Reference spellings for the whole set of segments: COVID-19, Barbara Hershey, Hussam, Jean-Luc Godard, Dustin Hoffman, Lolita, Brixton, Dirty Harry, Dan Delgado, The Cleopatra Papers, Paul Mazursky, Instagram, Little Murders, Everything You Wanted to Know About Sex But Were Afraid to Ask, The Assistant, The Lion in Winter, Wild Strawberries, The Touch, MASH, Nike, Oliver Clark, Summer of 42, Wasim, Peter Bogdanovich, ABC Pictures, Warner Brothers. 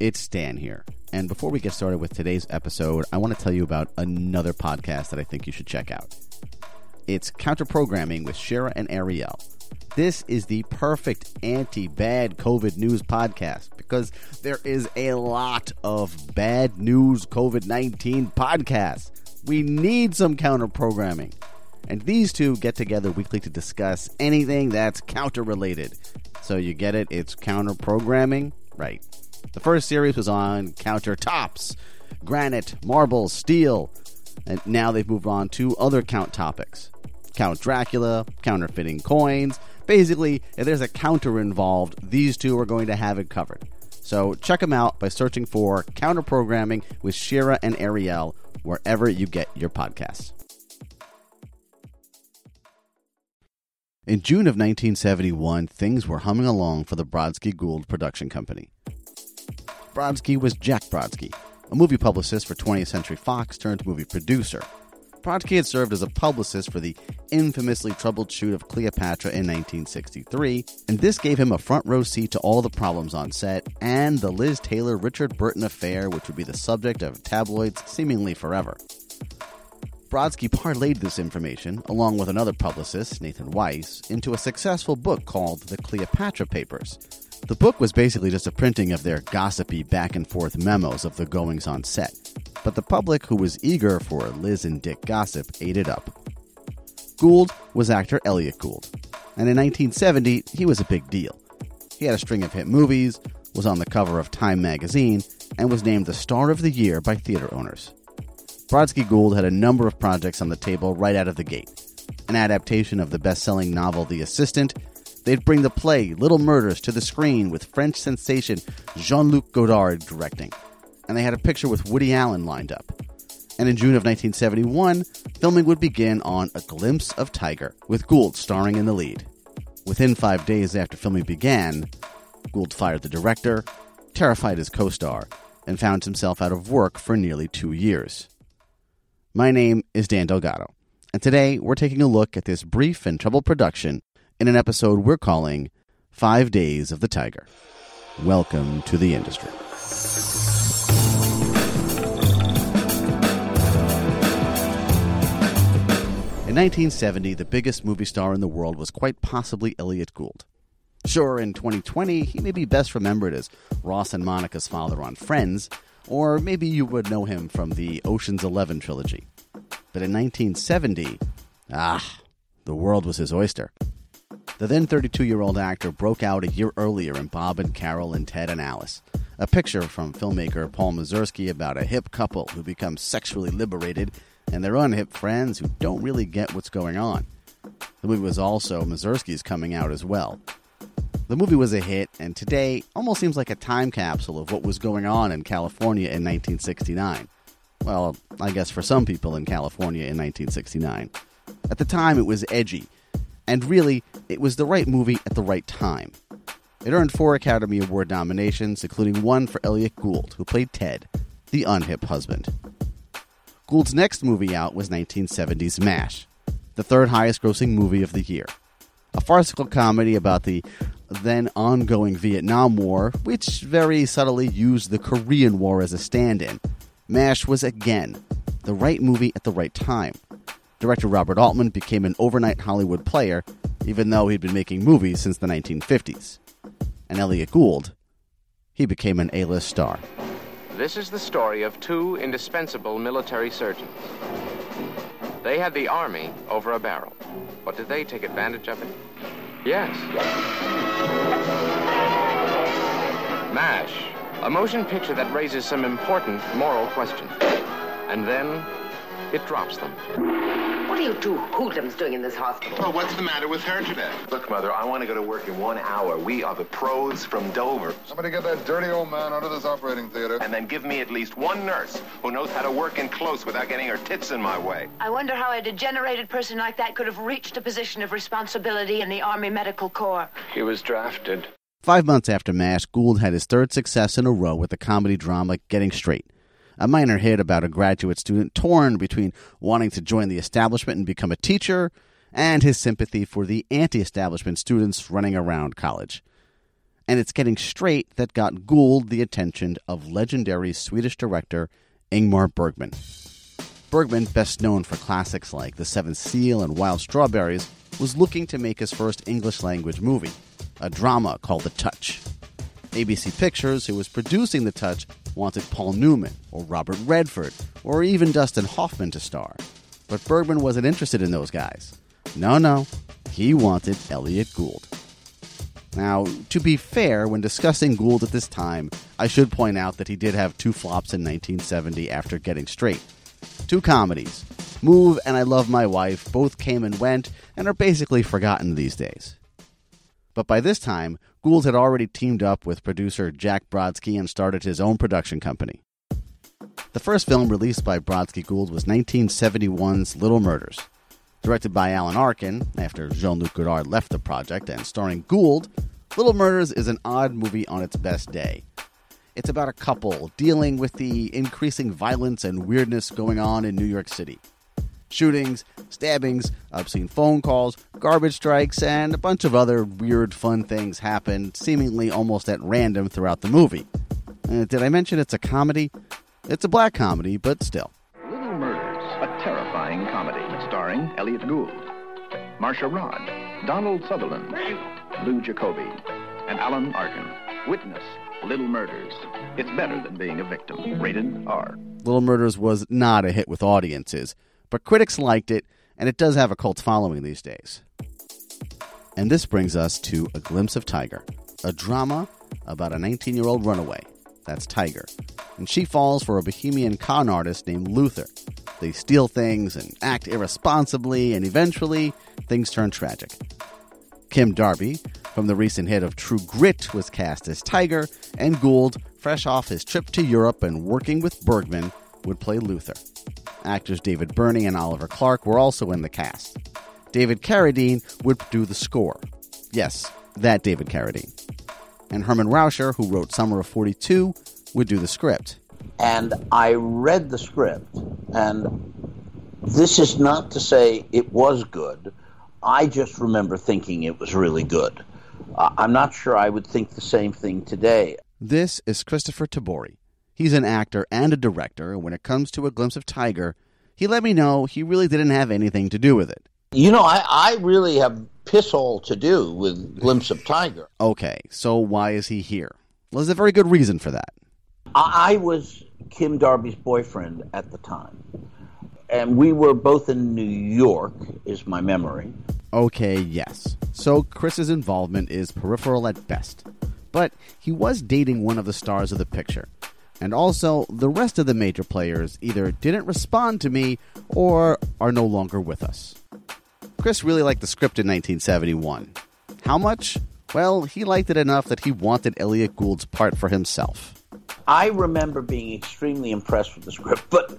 It's Dan here. And before we get started with today's episode, I want to tell you about another podcast that I think you should check out. It's Counterprogramming with Shara and Ariel. This is the perfect anti-bad COVID news podcast because there is a lot of bad news COVID-19 podcasts. We need some counter-programming. And these two get together weekly to discuss anything that's counter-related. So you get it? It's counter-programming? Right. The first series was on countertops, granite, marble, steel, and now they've moved on to other count topics. Count Dracula, counterfeiting coins. Basically, if there's a counter involved, these two are going to have it covered. So check them out by searching for Counterprogramming with Shira and Ariel wherever you get your podcasts. In June of 1971, things were humming along for the Brodsky-Gould Production Company. Brodsky was Jack Brodsky, a movie publicist for 20th Century Fox turned movie producer. Brodsky had served as a publicist for the infamously troubled shoot of Cleopatra in 1963, and this gave him a front row seat to all the problems on set and the Liz Taylor-Richard Burton affair, which would be the subject of tabloids seemingly forever. Brodsky parlayed this information, along with another publicist, Nathan Weiss, into a successful book called The Cleopatra Papers. The book was basically just a printing of their gossipy back-and-forth memos of the goings on set, but the public, who was eager for Liz and Dick gossip, ate it up. Gould was actor Elliot Gould, and in 1970, he was a big deal. He had a string of hit movies, was on the cover of Time magazine, and was named the Star of the Year by theater owners. Brodsky-Gould had a number of projects on the table right out of the gate. An adaptation of the best-selling novel The Assistant. They'd bring the play Little Murders to the screen with French sensation Jean-Luc Godard directing. And they had a picture with Woody Allen lined up. And in June of 1971, filming would begin on A Glimpse of Tiger, with Gould starring in the lead. Within 5 days after filming began, Gould fired the director, terrified his co-star, and found himself out of work for nearly 2 years. My name is Dan Delgado, and today we're taking a look at this brief and troubled production in an episode we're calling 5 Days of the Tiger. Welcome to the industry. In 1970, the biggest movie star in the world was quite possibly Elliot Gould. Sure, in 2020, he may be best remembered as Ross and Monica's father on Friends, or maybe you would know him from the Ocean's 11 trilogy. But in 1970, the world was his oyster. The then 32-year-old actor broke out a year earlier in Bob and Carol and Ted and Alice, a picture from filmmaker Paul Mazursky about a hip couple who become sexually liberated and their unhip friends who don't really get what's going on. The movie was also Mazursky's coming out as well. The movie was a hit, and today almost seems like a time capsule of what was going on in California in 1969. Well, I guess for some people in California in 1969. At the time, it was edgy, and really, it was the right movie at the right time. It earned 4 Academy Award nominations, including one for Elliot Gould, who played Ted, the unhip husband. Gould's next movie out was 1970's MASH, the third highest-grossing movie of the year. A farcical comedy about the then-ongoing Vietnam War, which very subtly used the Korean War as a stand-in. MASH was, again, the right movie at the right time. Director Robert Altman became an overnight Hollywood player, even though he'd been making movies since the 1950s. And Elliot Gould, he became an A-list star. This is the story of two indispensable military surgeons. They had the army over a barrel, but did they take advantage of it? Yes. MASH, a motion picture that raises some important moral questions. And then it drops them. What are you two hoodlums doing in this hospital? Oh, what's the matter with her today? Look, Mother, I want to go to work in 1 hour. We are the pros from Dover. Somebody get that dirty old man out of this operating theater. And then give me at least one nurse who knows how to work in close without getting her tits in my way. I wonder how a degenerated person like that could have reached a position of responsibility in the Army Medical Corps. He was drafted. 5 months after MASH, Gould had his third success in a row with the comedy drama Getting Straight, a minor hit about a graduate student torn between wanting to join the establishment and become a teacher and his sympathy for the anti-establishment students running around college. and it's Getting Straight that got Gould the attention of legendary Swedish director Ingmar Bergman. Bergman, best known for classics like The Seventh Seal and Wild Strawberries, was looking to make his first English-language movie, a drama called The Touch. ABC Pictures, who was producing The Touch, wanted Paul Newman or Robert Redford or even Dustin Hoffman to star. But Bergman wasn't interested in those guys. No, he wanted Elliot Gould. Now, to be fair, when discussing Gould at this time, I should point out that he did have two flops in 1970 after Getting Straight. Two comedies, Move and I Love My Wife, both came and went and are basically forgotten these days. But by this time, Gould had already teamed up with producer Jack Brodsky and started his own production company. The first film released by Brodsky-Gould was 1971's Little Murders. Directed by Alan Arkin, after Jean-Luc Godard left the project, and starring Gould, Little Murders is an odd movie on its best day. It's about a couple dealing with the increasing violence and weirdness going on in New York City. Shootings, stabbings, obscene phone calls, garbage strikes, and a bunch of other weird, fun things happen, seemingly almost at random throughout the movie. Did I mention it's a comedy? It's a black comedy, but still. Little Murders, a terrifying comedy starring Elliot Gould, Marsha Rod, Donald Sutherland, Lou Jacoby, and Alan Arkin. Witness Little Murders. It's better than being a victim. Rated R. Little Murders was not a hit with audiences, but critics liked it, and it does have a cult following these days. And this brings us to A Glimpse of Tiger, a drama about a 19-year-old runaway. That's Tiger. And she falls for a bohemian con artist named Luther. They steal things and act irresponsibly, and eventually, things turn tragic. Kim Darby, from the recent hit of True Grit, was cast as Tiger, and Gould, fresh off his trip to Europe and working with Bergman, would play Luther. Actors David Burney and Oliver Clark were also in the cast. David Carradine would do the score. Yes, that David Carradine. And Herman Rauscher, who wrote Summer of 42, would do the script. And I read the script, and this is not to say it was good. I just remember thinking it was really good. I'm not sure I would think the same thing today. This is Christopher Tabori. He's an actor and a director, and when it comes to A Glimpse of Tiger, he let me know he really didn't have anything to do with it. You know, I really have piss all to do with Glimpse of Tiger. Okay, so why is he here? Well, there's a very good reason for that. I was Kim Darby's boyfriend at the time, and we were both in New York, is my memory. Okay, yes. So Chris's involvement is peripheral at best, but he was dating one of the stars of the picture. And also, the rest of the major players either didn't respond to me or are no longer with us. Chris really liked the script in 1971. How much? Well, he liked it enough that he wanted Elliot Gould's part for himself. I remember being extremely impressed with the script, but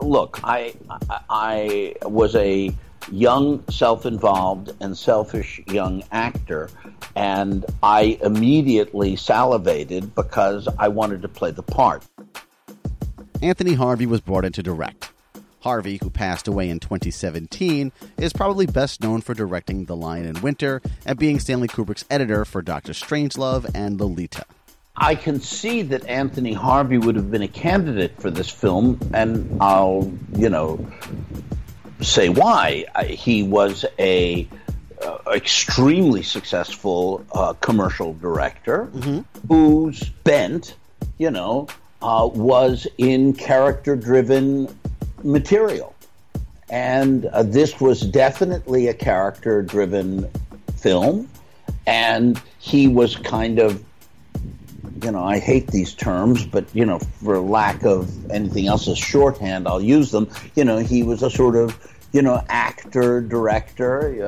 look, I was a young, self-involved, and selfish young actor, and I immediately salivated because I wanted to play the part. Anthony Harvey was brought in to direct. Harvey, who passed away in 2017, is probably best known for directing The Lion in Winter and being Stanley Kubrick's editor for Dr. Strangelove and Lolita. I can see that Anthony Harvey would have been a candidate for this film, and I'll, say why. He was a extremely successful commercial director whose bent, was in character-driven material. And this was definitely a character-driven film, and he was kind of, I hate these terms, but, for lack of anything else as shorthand, I'll use them. He was a sort of, actor, director,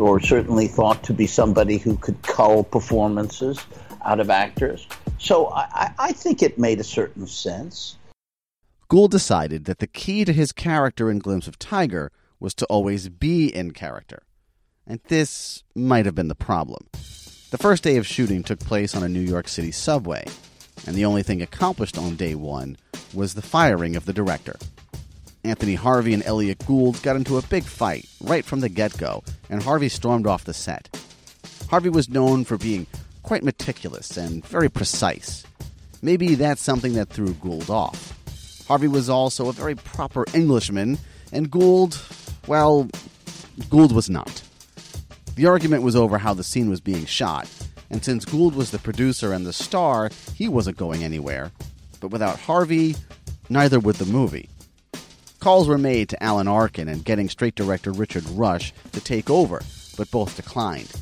or certainly thought to be somebody who could cull performances out of actors. So I think it made a certain sense. Gould decided that the key to his character in Glimpse of Tiger was to always be in character. And this might have been the problem. The first day of shooting took place on a New York City subway, and the only thing accomplished on day one was the firing of the director. Anthony Harvey and Elliot Gould got into a big fight right from the get-go, and Harvey stormed off the set. Harvey was known for being quite meticulous and very precise. Maybe that's something that threw Gould off. Harvey was also a very proper Englishman, and Gould, well, Gould was not. The argument was over how the scene was being shot, and since Gould was the producer and the star, he wasn't going anywhere. But without Harvey, neither would the movie. Calls were made to Alan Arkin and Getting Straight director Richard Rush to take over, but both declined.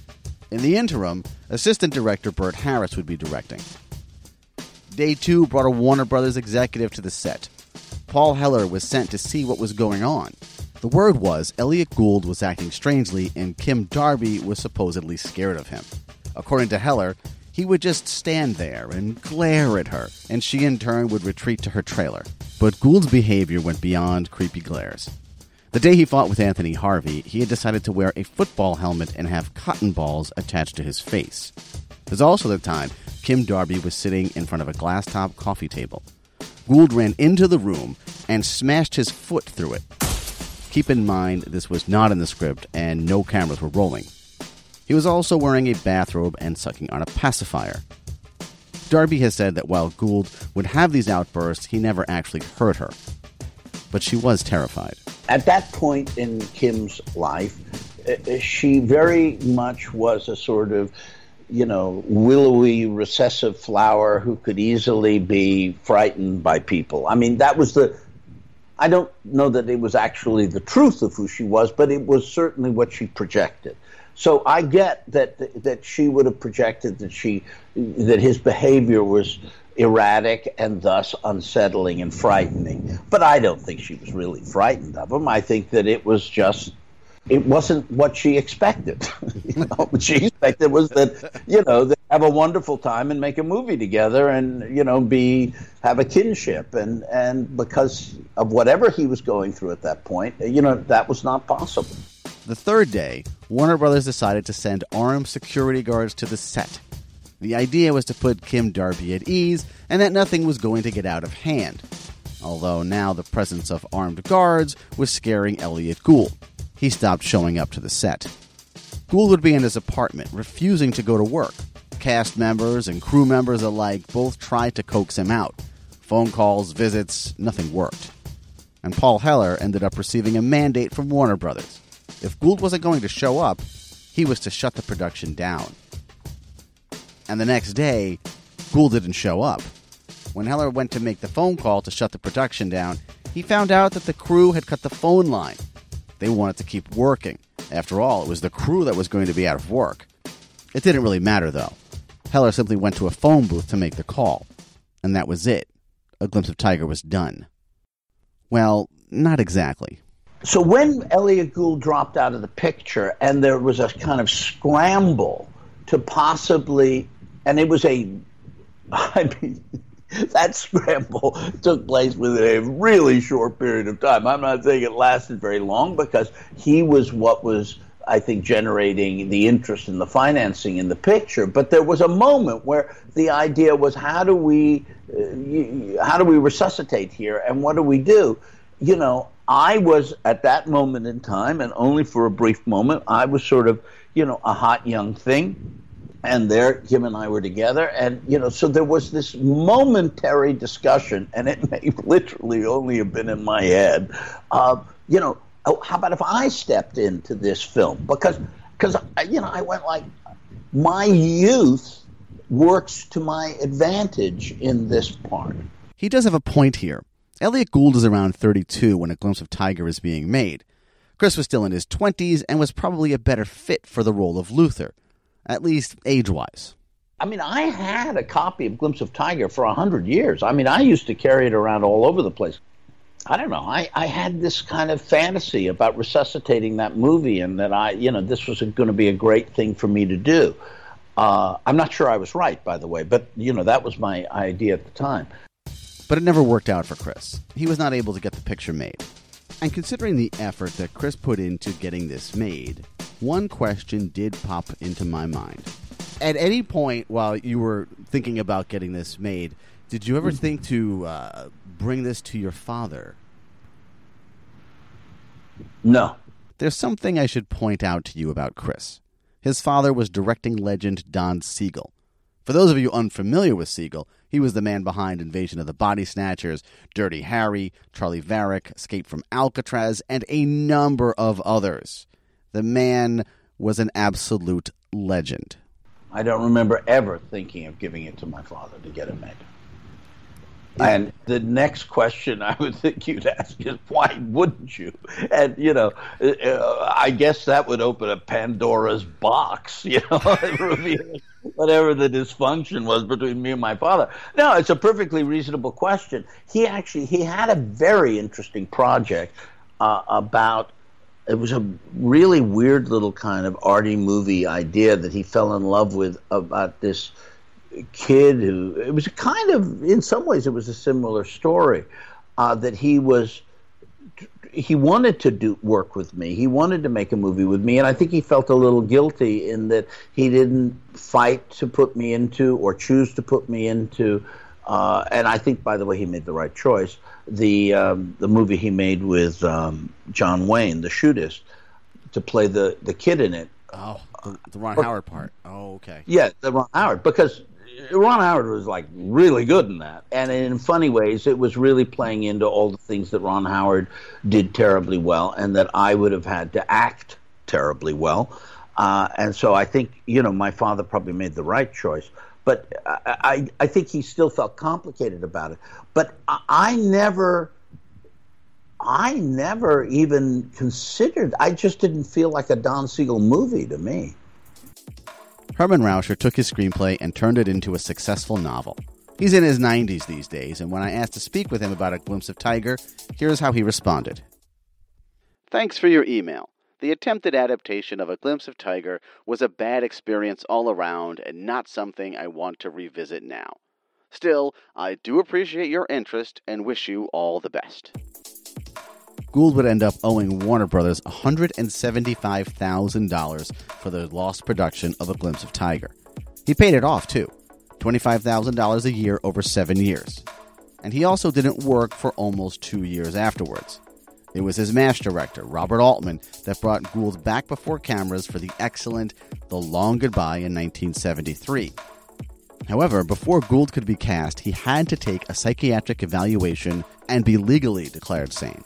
In the interim, assistant director Bert Harris would be directing. Day two brought a Warner Brothers executive to the set. Paul Heller was sent to see what was going on. The word was Elliot Gould was acting strangely and Kim Darby was supposedly scared of him. According to Heller, he would just stand there and glare at her, and she in turn would retreat to her trailer. But Gould's behavior went beyond creepy glares. The day he fought with Anthony Harvey, he had decided to wear a football helmet and have cotton balls attached to his face. There's also the time Kim Darby was sitting in front of a glass-top coffee table. Gould ran into the room and smashed his foot through it. Keep in mind, this was not in the script and no cameras were rolling. He was also wearing a bathrobe and sucking on a pacifier. Darby has said that while Gould would have these outbursts, he never actually hurt her. But she was terrified. At that point in Kim's life, she very much was a sort of, you know, willowy, recessive flower who could easily be frightened by people. I mean, that was the... I don't know that it was actually the truth of who she was, but it was certainly what she projected. So I get that she would have projected that his behavior was erratic and thus unsettling and frightening. But I don't think she was really frightened of him. I think that it was just, it wasn't what she expected. You know, what she expected was that, you know, they'd have a wonderful time and make a movie together and, you know, have a kinship. And because of whatever he was going through at that point, you know, that was not possible. The third day, Warner Brothers decided to send armed security guards to the set. The idea was to put Kim Darby at ease and that nothing was going to get out of hand. Although now the presence of armed guards was scaring Elliot Gould. He stopped showing up to the set. Gould would be in his apartment, refusing to go to work. Cast members and crew members alike both tried to coax him out. Phone calls, visits, nothing worked. And Paul Heller ended up receiving a mandate from Warner Brothers. If Gould wasn't going to show up, he was to shut the production down. And the next day, Gould didn't show up. When Heller went to make the phone call to shut the production down, he found out that the crew had cut the phone line. They wanted to keep working. After all, it was the crew that was going to be out of work. It didn't really matter, though. Heller simply went to a phone booth to make the call. And that was it. A Glimpse of Tiger was done. Well, not exactly. So when Elliot Gould dropped out of the picture and there was a kind of scramble to possibly, and it was that scramble took place within a really short period of time. I'm not saying it lasted very long because he was what was, I think, generating the interest in the financing in the picture. But there was a moment where the idea was, how do we resuscitate here and what do we do? You know, I was, at that moment in time, and only for a brief moment, I was sort of, you know, a hot young thing, and there Kim and I were together, and, you know, so there was this momentary discussion, and it may literally only have been in my head, you know, oh, how about if I stepped into this film? Because you know, I went like, my youth works to my advantage in this part. He does have a point here. Elliot Gould is around 32 when A Glimpse of Tiger is being made. Chris was still in his 20s and was probably a better fit for the role of Luther, at least age-wise. I mean, I had a copy of Glimpse of Tiger for 100 years. I mean, I used to carry it around all over the place. I don't know. I had this kind of fantasy about resuscitating that movie and that I, you know, this was going to be a great thing for me to do. I'm not sure I was right, by the way, but, you know, that was my idea at the time. But it never worked out for Chris. He was not able to get the picture made. And considering the effort that Chris put into getting this made, one question did pop into my mind. At any point while you were thinking about getting this made, did you ever think to bring this to your father? No. There's something I should point out to you about Chris. His father was directing legend Don Siegel. For those of you unfamiliar with Siegel, he was the man behind Invasion of the Body Snatchers, Dirty Harry, Charlie Varick, Escape from Alcatraz, and a number of others. The man was an absolute legend. I don't remember ever thinking of giving it to my father to get it made. And the next question I would think you'd ask is, why wouldn't you? And, you know, I guess that would open a Pandora's box, you know, revealing whatever the dysfunction was between me and my father. No, it's a perfectly reasonable question. He had a very interesting project about, it was a really weird little kind of arty movie idea that he fell in love with about this kid who, it was kind of, in some ways it was a similar story, that he wanted to do work with me. He wanted to make a movie with me, and I think he felt a little guilty in that he didn't fight to put me into or choose to put me into, and I think, by the way, he made the right choice, the movie he made with John Wayne, The Shootist, to play the kid in it. Oh, the Ron Howard part. Oh, okay. Yeah, the Ron Howard, because Ron Howard was, like, really good in that. And in funny ways, it was really playing into all the things that Ron Howard did terribly well and that I would have had to act terribly well. And so I think, you know, my father probably made the right choice. But I think he still felt complicated about it. But I never even considered, I just didn't feel like a Don Siegel movie to me. Herman Rauscher took his screenplay and turned it into a successful novel. He's in his 90s these days, and when I asked to speak with him about A Glimpse of Tiger, here's how he responded. Thanks for your email. The attempted adaptation of A Glimpse of Tiger was a bad experience all around and not something I want to revisit now. Still, I do appreciate your interest and wish you all the best. Gould would end up owing Warner Brothers $175,000 for the lost production of A Glimpse of Tiger. He paid it off, too, $25,000 a year over 7 years. And he also didn't work for almost 2 years afterwards. It was his MASH director, Robert Altman, that brought Gould back before cameras for the excellent The Long Goodbye in 1973. However, before Gould could be cast, he had to take a psychiatric evaluation and be legally declared sane.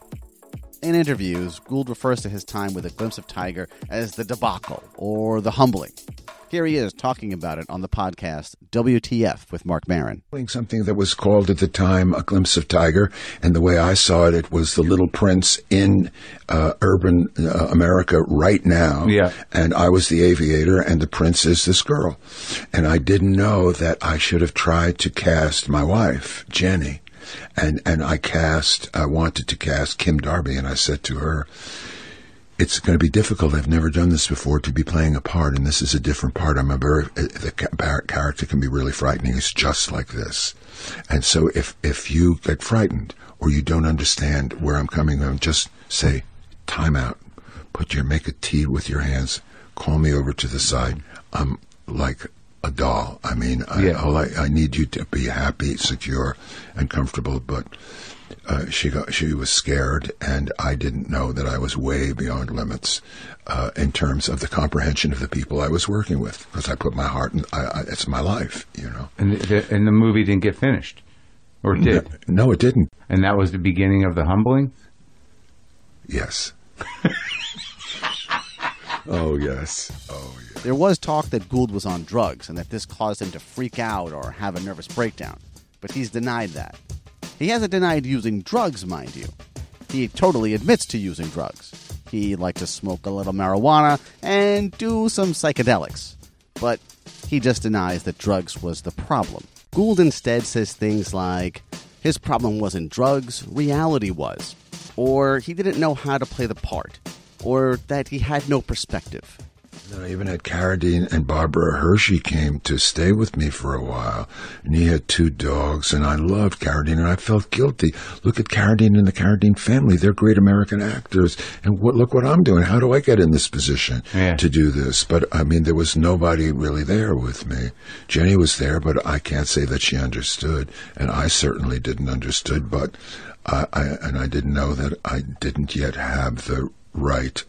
In interviews, Gould refers to his time with A Glimpse of Tiger as the debacle or the humbling. Here he is talking about it on the podcast WTF with Marc Maron. Something that was called at the time A Glimpse of Tiger, and the way I saw it, it was the Little Prince in urban America right now. Yeah. And I was the aviator, and the prince is this girl. And I didn't know that I should have tried to cast my wife, Jenny. And I wanted to cast Kim Darby, and I said to her, it's going to be difficult. I've never done this before, to be playing a part, and this is a different part. The character can be really frightening. It's just like this. And so if you get frightened or you don't understand where I'm coming from, just say, time out. Make a T with your hands. Call me over to the side. I'm like a doll. I mean, I need you to be happy, secure, and comfortable. But she was scared, and I didn't know that I was way beyond limits in terms of the comprehension of the people I was working with, because I put my heart in. It's my life, you know. And the movie didn't get finished, or did? No, it didn't. And that was the beginning of the humbling? Yes. Oh, yes. Oh, yes. There was talk that Gould was on drugs and that this caused him to freak out or have a nervous breakdown, but he's denied that. He hasn't denied using drugs, mind you. He totally admits to using drugs. He liked to smoke a little marijuana and do some psychedelics, but he just denies that drugs was the problem. Gould instead says things like, his problem wasn't drugs, reality was, or he didn't know how to play the part, or that he had no perspective. I even had Carradine and Barbara Hershey came to stay with me for a while, and he had two dogs, and I loved Carradine, and I felt guilty. Look at Carradine and the Carradine family. They're great American actors, and look what I'm doing. How do I get in this position to do this? But, I mean, there was nobody really there with me. Jenny was there, but I can't say that she understood, and I certainly didn't understand, but I didn't know that I didn't yet have the right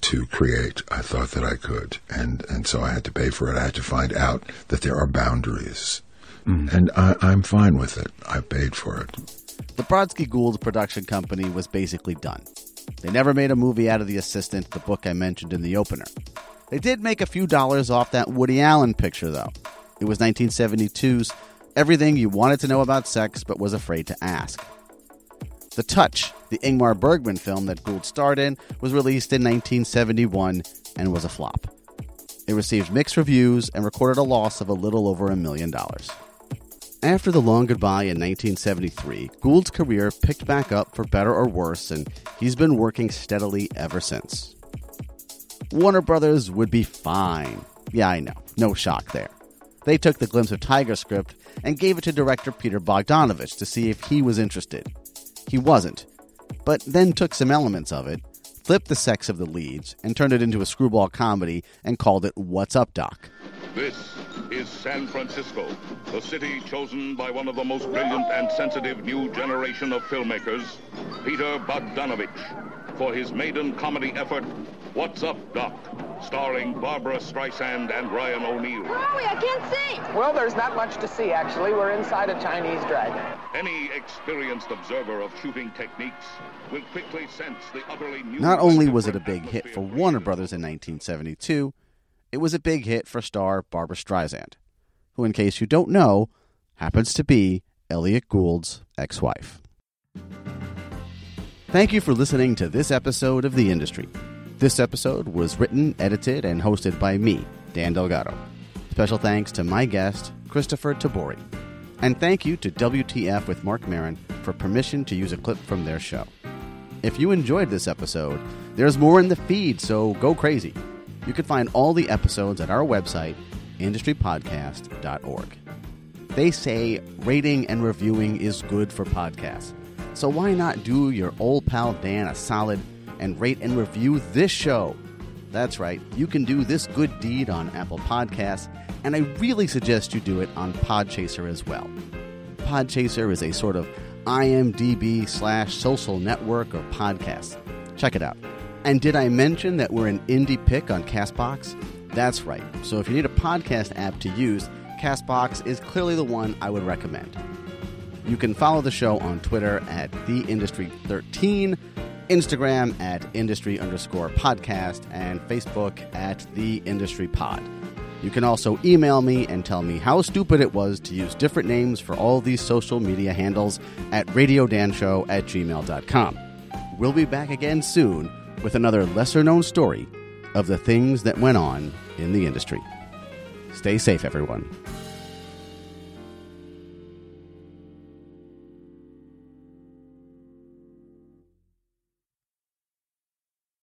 to create. I thought that I could, and so I had to pay for it. I had to find out that there are boundaries, and I'm fine with it. I paid for it. The Brodsky-Gould Production Company was basically done. They never made a movie out of The Assistant, the book I mentioned in the opener. They did make a few dollars off that Woody Allen picture, though. It was 1972's Everything You Wanted to Know About Sex But Was Afraid to Ask. The Touch, the Ingmar Bergman film that Gould starred in, was released in 1971 and was a flop. It received mixed reviews and recorded a loss of a little over $1 million. After The Long Goodbye in 1973, Gould's career picked back up for better or worse, and he's been working steadily ever since. Warner Brothers would be fine. Yeah, I know. No shock there. They took the Glimpse of Tiger script and gave it to director Peter Bogdanovich to see if he was interested. He wasn't, but then took some elements of it, flipped the sex of the leads, and turned it into a screwball comedy and called it What's Up, Doc? This is San Francisco, the city chosen by one of the most brilliant and sensitive new generation of filmmakers, Peter Bogdanovich, for his maiden comedy effort, What's Up, Doc? Starring Barbara Streisand and Ryan O'Neal. Where are we? I can't see. Well, there's not much to see, actually. We're inside a Chinese dragon. Any experienced observer of shooting techniques will quickly sense the utterly new... Not only was it a big hit for Warner Brothers in 1972... it was a big hit for star Barbra Streisand, who, in case you don't know, happens to be Elliot Gould's ex-wife. Thank you for listening to this episode of The Industry. This episode was written, edited, and hosted by me, Dan Delgado. Special thanks to my guest, Christopher Tabori. And thank you to WTF with Marc Maron for permission to use a clip from their show. If you enjoyed this episode, there's more in the feed, so go crazy. You can find all the episodes at our website, industrypodcast.org. They say rating and reviewing is good for podcasts, so why not do your old pal Dan a solid and rate and review this show? That's right, you can do this good deed on Apple Podcasts, and I really suggest you do it on Podchaser as well. Podchaser is a sort of IMDb/social network of podcasts. Check it out. And did I mention that we're an indie pick on CastBox? That's right. So if you need a podcast app to use, CastBox is clearly the one I would recommend. You can follow the show on Twitter at TheIndustry13, Instagram at Industry_podcast, and Facebook at TheIndustryPod. You can also email me and tell me how stupid it was to use different names for all these social media handles at radiodanshow@gmail.com. We'll be back again soon with another lesser-known story of the things that went on in the industry. Stay safe, everyone.